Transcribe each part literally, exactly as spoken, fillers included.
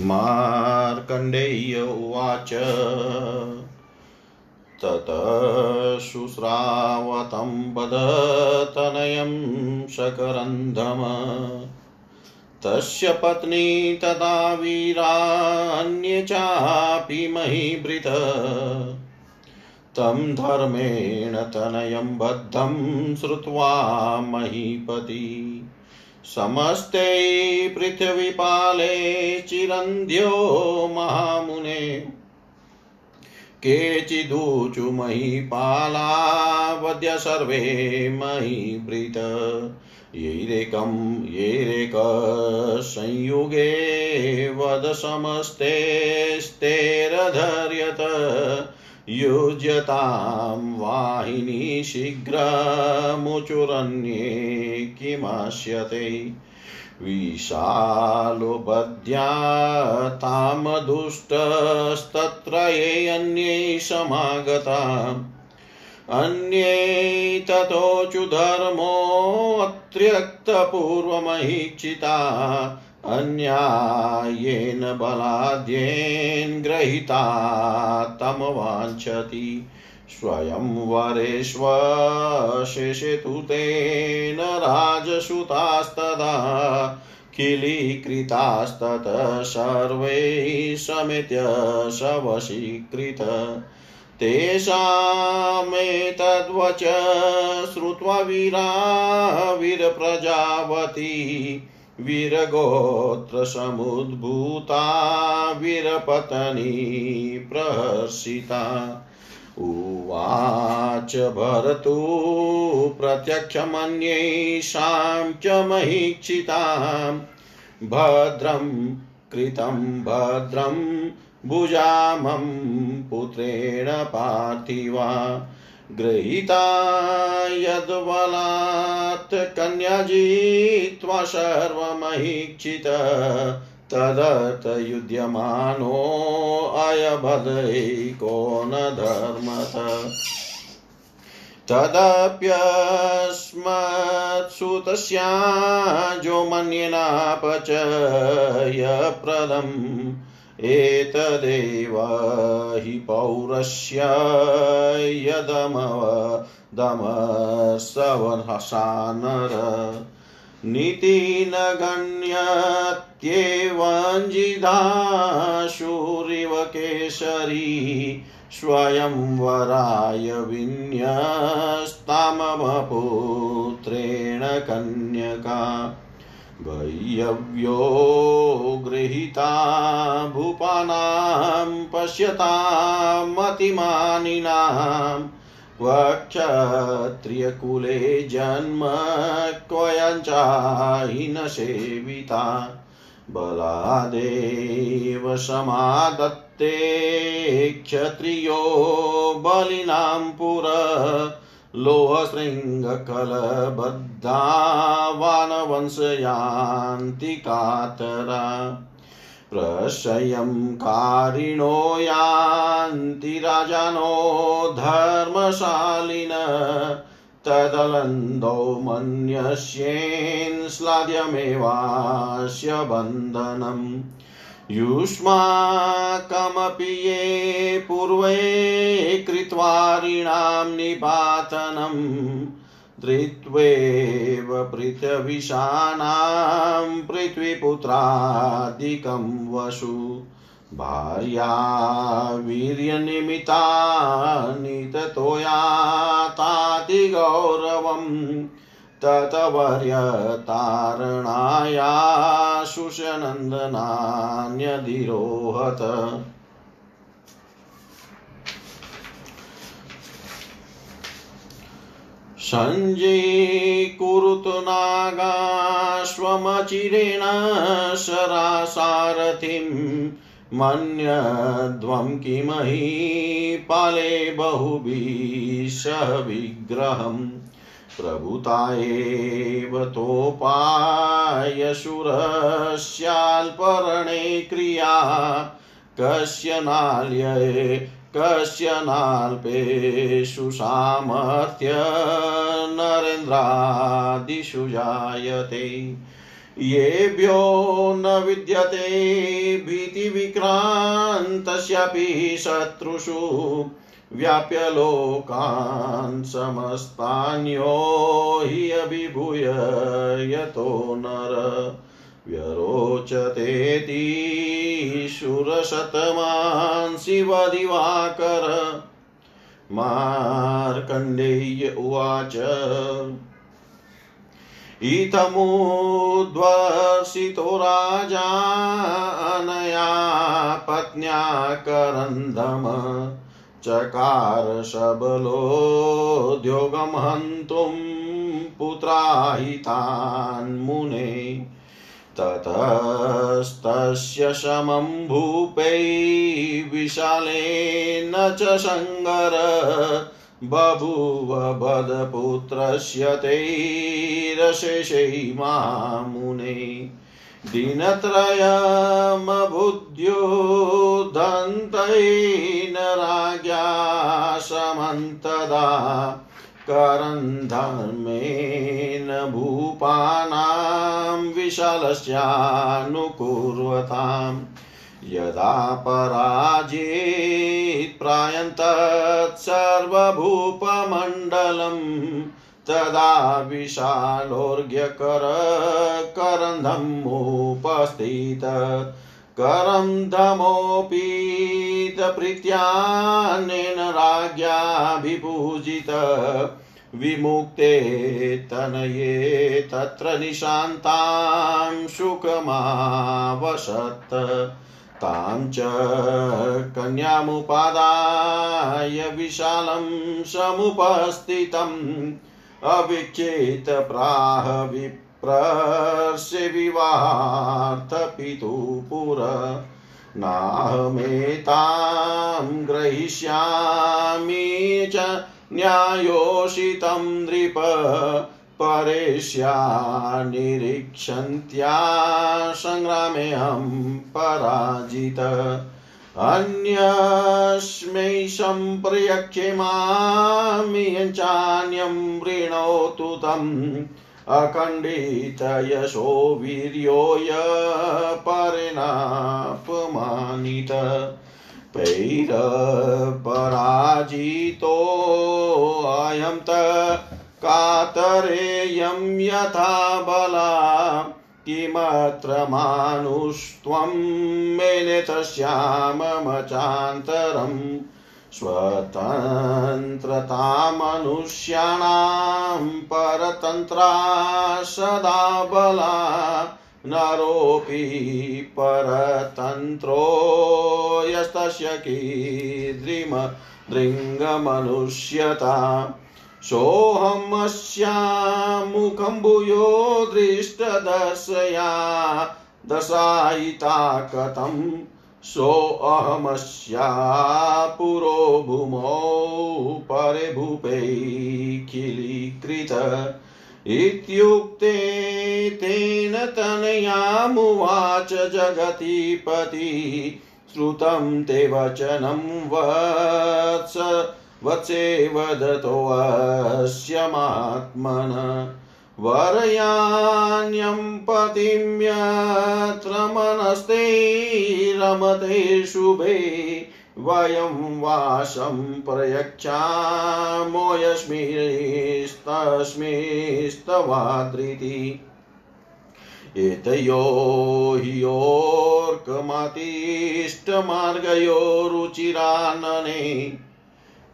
मार्कण्डेय उवाच। ततः शुश्रावतं बदतनयं शकरन्धम। तस्य पत्नी तदा वीरा अन्ये चापि महीभृत। तं धर्मेण तनयं बद्धं श्रुत्वा महीपति। समस्ते पृथ्वीपाले चिरन्ध्यो महामुने। केचिदूचु महीपाला वद्य सर्वे महीभृत। येरेकं येरेक संयुगे वद समस्तेस्तेरधर्यत। युज्यतां वाहिनी शीघ्रमुचुरन्ये किमास्यते। विशालो बध्यातां दुष्टस्तत्र ये अन्ये समागता। अन्ये ततोचु धर्मो अत्यक्त पूर्वमहीक्षिता। अन्यायेन बलाद्येन गृहीता तम वांछति। स्वयं वरेष्वशेषे तु तेन राजसुतास्तदा। किलीकृतास्तत सर्वे समेत्य शवशीकृत। तेषामेतद्वच श्रुत्वा वीरा वीरप्रजावती। वीरगोत्र समुद्भूता वीरपत्नी प्रहर्षिता। उवाच भर्तु प्रत्यक्षमन्येषां च महीक्षितां। भद्रं कृतं भद्रं भुजामं पुत्रेण पार्थिवा। गृहीता यद्वलात् कन्या जीत्वा सर्वमहीक्षित। तदर्थ युध्यमानो अयभदैको न धर्मत। तदप्यस्मत्सुतस्या जो मन्येनापचय प्रदम्। एतदेव हि पौरस्य यदमव दमसवनहसानर। नीतिनगण्यत्येवञ्जिदाशूरिव केसरी। स्वयंवराय विन्यस्तामपुत्रेण कन्यका। भयव्यो गृहीता भूपानां पश्यतां मतिमानिनां। क्षत्रियकुले जन्म क्वयञ्चाहि न सेविता। बलादेव समादत्ते क्षत्रियो बलिनां पुरा। लोहशृङ्गकलबद्धा वानवंशयान्ति कातरा। प्रशयं कारिणो यान्ति राजानो धर्मशालिन। तदलन्दो मन्यस्येन् श्लाघ्यमेवास्य बन्धनम्। युष्माकमपि ये पूर्वे कृत्वारिणां निपातनं। धृत्वेव पृथ्वीशानां पृथ्वीपुत्रादिकं वसु। भार्या वीर्यनिमितानि ततो याताति गौरवम्। ततवर्यतारणाया शुषनन्दनान्यधिरोहत। सञ्जीकुरुतु नागाश्वमचिरेण शरासारथिं। मन्यध्वं किमहि पाले बहुभिः सह विग्रहम्। प्रभुतायेव तोपायशुरस्याल्परणे क्रिया। कस्य नाल्ये कस्य नाल्पेषु सामर्थ्य नरेन्द्रादिषु जायते। येभ्यो न विद्यते भीतिविक्रान्तस्यापि शत्रुषु व्याप्य लोकान् समस्तान्यो हि अभिभूय यतो नर व्यरोचतेति शूरशतमान् शिवदिवाकर मार्कण्डेय उवाच। इतमुद्वर्षितो राजा अनया पत्न्या करन्धम चकार सबलोद्योगं हन्तुं पुत्राहितान् मुने। ततस्तस्य समं भूपै विशालेन च शङ्कर बभूव बधपुत्रस्य तैरशेषै मामुने। दिनत्रयमबुद्ध्योदन्तैन राज्ञा समन्तदा करन्धर्मेण भूपानां विशालस्यानुकुर्वतां। यदा पराजित प्रायन्तत् सर्वभूपमण्डलं तदा विशालोर्घ्यकर करन्धमुपस्थित। करन्धमोऽपि प्रीत्यानेन राज्ञाभिपूजित। विमुक्ते तनये तत्र निशान्तां सुखमावसत्। तां च कन्यामुपादाय विशालं समुपस्थितम् अविचेत प्राह विप्रस्य विवाहार्थ पितुपुर। नाहमेतां ग्रहीष्यामि च न्यायोषितं नृप। परेष्या निरीक्षन्त्या संग्रामेऽहं पराजित। अन्यस्मै सम्प्रयक्ष्ये मामि यञ्चान्यं वृणोतु तम्। अखण्डित यशो वीर्यो यपरेणापमानित। पैरपराजितो अयं त कातरेयं यथा बला। किमत्र मानुष्त्वं मेने तस्याममचान्तरं। स्वतन्त्रता मनुष्याणां परतन्त्रा सदा बला। नरोऽपि परतन्त्रो यस्तस्य कीदृम दृङ्गमनुष्यता। सोऽहमस्यामुखं भूयो दृष्टदर्शया दशायिता कथं। सोऽहमस्या पुरो भूमौ परे भूपैखिलीकृत। इत्युक्ते तेन तनयामुवाच जगतीपति। श्रुतं ते वचनं वत्स वत्से वदतोऽस्यमात्मन। वरयान्यं पतिं यत्र मनस्ते रमते शुभे। वयं वासं प्रयच्छामो यस्मिंस्तस्मिंस्तवादृति। एतयो ह्योर्कमतिष्ठमार्गयो रुचिरानने।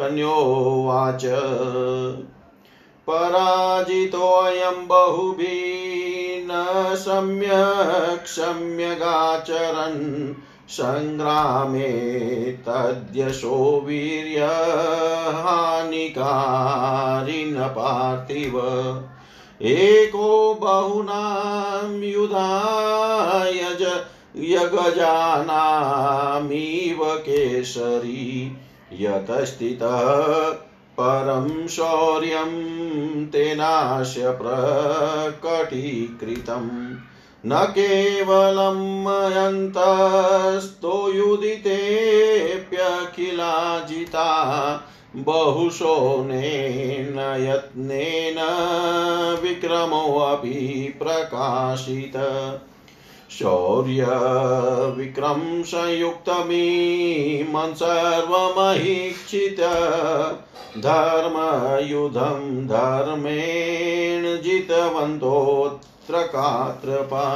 कन्योवाच। पराजितोऽयं बहुभिः न सम्यक् सम्यगाचरन्। संग्रामे तद्यशो वीर्यहानिकारी न पार्थिव। एको बहुनां युधाय यगजानामिव केसरी। यतस्थितः परं शौर्यं तेनाश्य प्रकटीकृतं। न केवलं मयन्तस्तो युदितेऽप्यखिला जिता। बहुशो नेन यत्नेन विक्रमोऽपि प्रकाशित शौर्य विक्रम संयुक्तमी सर्वमहीक्षित धर्म युधम धर्मेण जितवन्तोऽत्र कात्रपा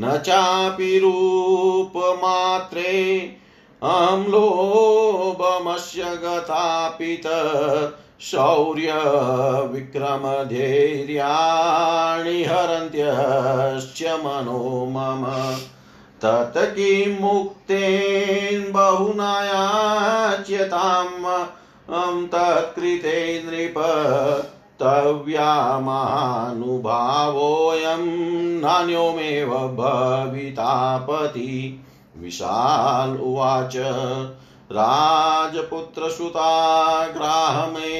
न चापि रूपमात्रे अहं लोभमस्य गतापित शौर्य विक्रम धैर्याणि हरन्त्यस्य मनो मम तत किं मुक्तेन बहुनायाच्यताम् अहं तत्कृते नृप तव्यामानुभावोऽयं नान्योमेव भवितापति विशाल उवाच राजपुत्रसुता ग्राहमे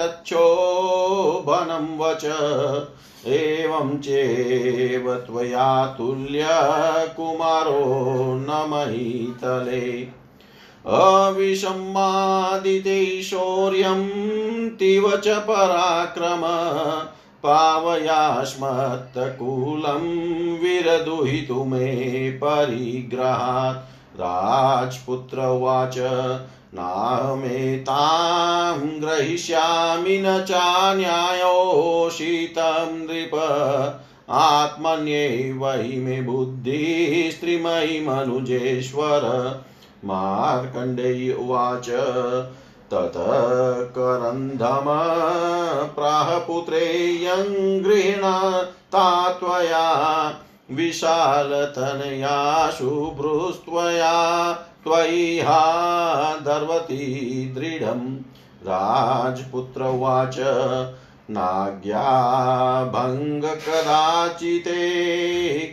तच्छोभनं वच एवं चेव त्वया तुल्य कुमारो न महीतले अविसम्मादिते शौर्यं तीव च पराक्रम पावयास्मत्तकूलं विरदुहितु मे परिग्रहात् राजपुत्र उवाच नाहमेतां ग्रहीष्यामि न चान्यायोषितं नृप आत्मन्यैव हि मे बुद्धिः स्त्रीमयि मनुजेश्वर मार्कण्डेय उवाच ततः करन्धम प्राहपुत्रे यं गृह्णाता त्वया विशालतनया शुभ्रुस्त्वया त्वयि हा दर्वती दृढम् राजपुत्र उवाच नाज्ञा भंग कदाचिते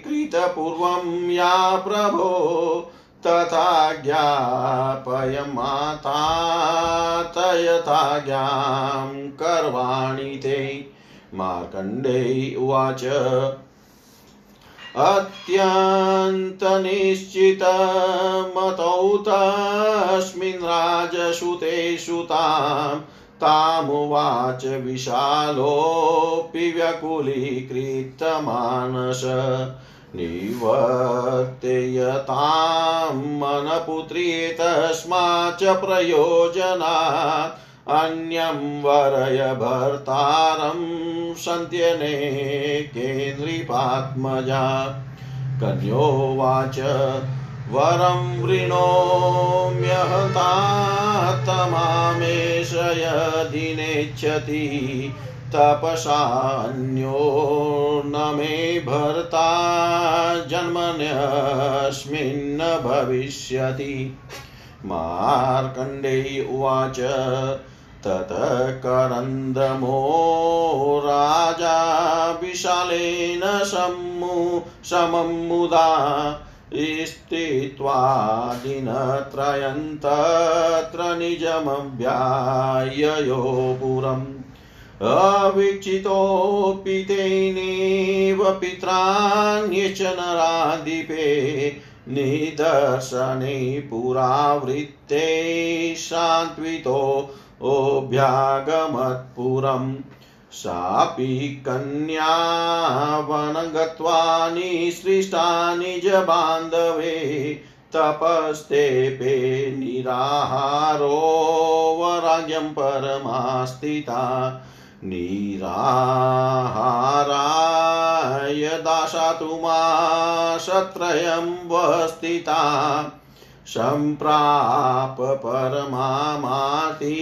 कृतपूर्वं या प्रभो तथा ज्ञापय माता तयथा ज्ञाम करवाणी ते मार्कण्डेय उवाच अत्यंत निश्चित मतौ तस्मिन् राजसुते सुतां तामुवाच विशालोऽपि व्याकुलीकृत मानस निवर्तयतां मनपुत्री तस्माच्च प्रयोजनात् अन्यं वरय भर्तारं सन्त्यनेके नृपात्मजा कन्योवाच वरं वृणोम्यहतात्तमामेष यदिनेच्छति तपसान्यो न मे भर्ता जन्मन्यस्मिन् भविष्यति मार्कण्डेय उवाच ततः करन्दमो राजा विशालेन सम्मु समं मुदा स्थित्वा दिनत्रयं तत्र निजमव्याययो पुरम् अविक्षितोऽपि तेनैव पित्राण्यश्च नराधिपे निदर्शने पुरावृत्ते सान्त्वितो अभ्यागमत्पुरम् सापि कन्या वनगत्वा निसृष्टा निजबान्धवे तपस्तेपे निराहारो वराग्यं परमास्थिता निराहाराय दाशातु मासत्रयं वस्थिता संप्राप परमामाति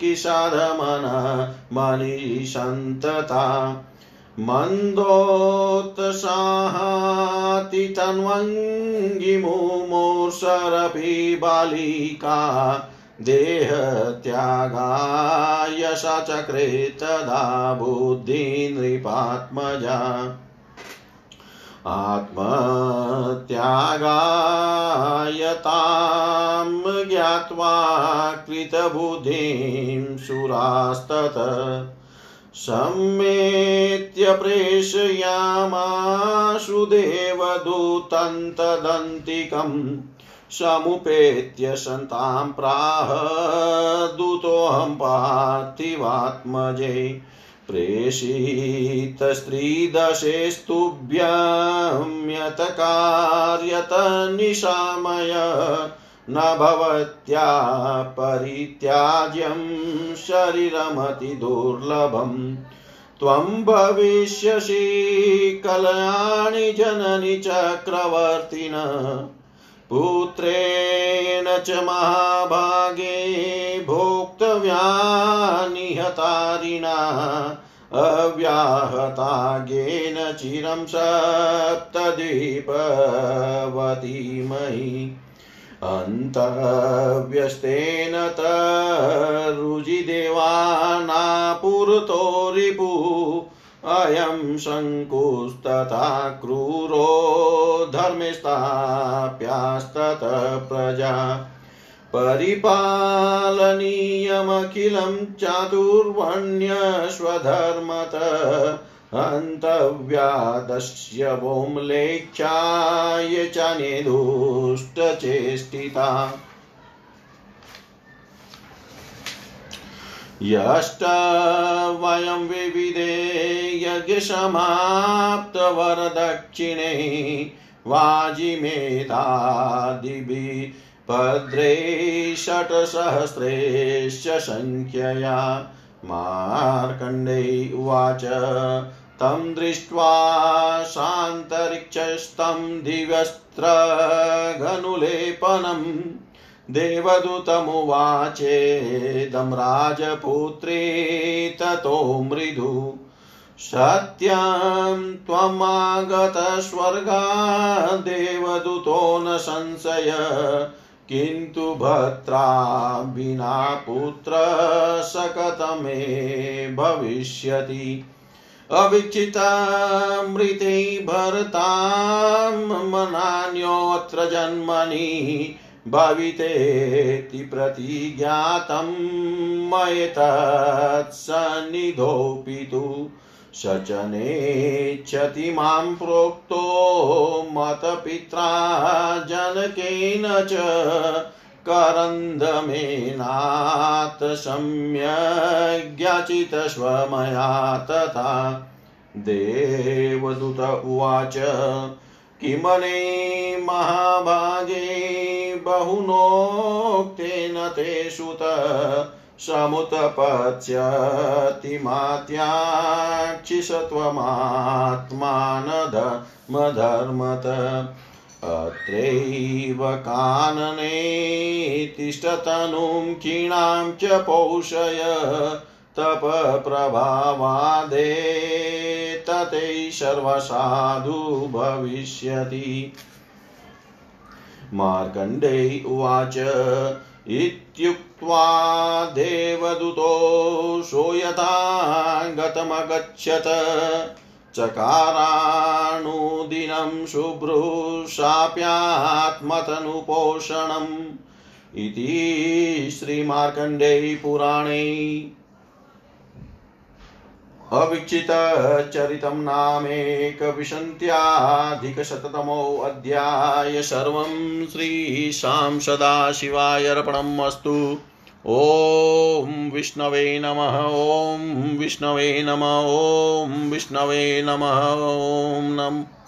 किशरमन मनीषन्तता मंदोत्साहाति तन्वंगी मुमोर्षरपि बालिका देहत्यागाय सा चक्रे तदा बुद्धिनृपात्मजा आत्मत्यागाय तां ज्ञात्वा कृतबुद्धिं सुरास्तत सम्मेत्य प्रेषयामाशु देवदूतं तदन्तिकम् समुपेत्य संतां प्राह दूतोऽहं पार्थिवात्मजे प्रेषित स्त्रीदशेस्तुभ्यम्यत कार्यत निशामय न भवत्या परित्याज्यं शरीरमति दुर्लभम त्वं भविष्यसि कल्याणि जननि चक्रवर्तिन पुत्रेण च महाभागे भोक्तव्यानिहतारिणा अव्याहतागेन चिरं सप्तदीपवती मयि अन्तव्यस्तेन तरुजिदेवानापुरतो रिपु अयं शङ्कुस्तथा क्रूरो धर्मस्थाप्यास्तत प्रजा परिपालनीयमखिलं चातुर्वर्ण्यश्वधर्मत हन्तव्यादस्य वोम्लेख्याय च निदुष्टचेष्टिता यष्ट वयं विविदे यज्ञसमाप्तवरदक्षिणे वाजिमेधादिभिभद्रे षट्सहस्रेश्च संख्यया मार्कण्डेय उवाच तं दृष्ट्वा शान्तरिक्षस्थं दिव्यस्त्रघनुलेपनं देवदूतमुवाचेदं राजपुत्री ततो मृदु सत्यं त्वमागतः स्वर्गात् देवदूतो न संशय किन्तु भर्त्रा विना पुत्र सकतमे भविष्यति अविचितामृते भर्तां मनान्योऽत्र जन्मनि भवितेति प्रतिज्ञातं मयेतत्सन्निधोऽपितु स च नेच्छति मां प्रोक्तो मतपित्रा जनकेन च करन्दमेनात् सम्यग्याचितस्व मया तथा देवदूत उवाच किमने महाभागे बहुनोक्तेन ते सुत समुत्पत्स्यति मात्याक्षिषत्वमात्मानधर्मधर्मत अत्रैव कानने तिष्ठतनुं क्षीणां च पौषय तपप्रभावादे तते सर्वसाधु भविष्यति मार्कण्डेय उवाच इत्युक्त्वा देवदूतो सोऽयथा गतमगच्छत् चकारानुदिनं शुभ्रूशाप्यात्मतनुपोषणम् इति श्रीमार्कण्डेय पुराणे अविचित चरितं नामेकविंशत्यधिकशततमोऽध्यायः सर्वं श्रीशां सदाशिवाय अर्पणमस्तु। ॐ विष्णवे नमः ॐ विष्णवे नमः ॐ विष्णवे नमः ॐ नमः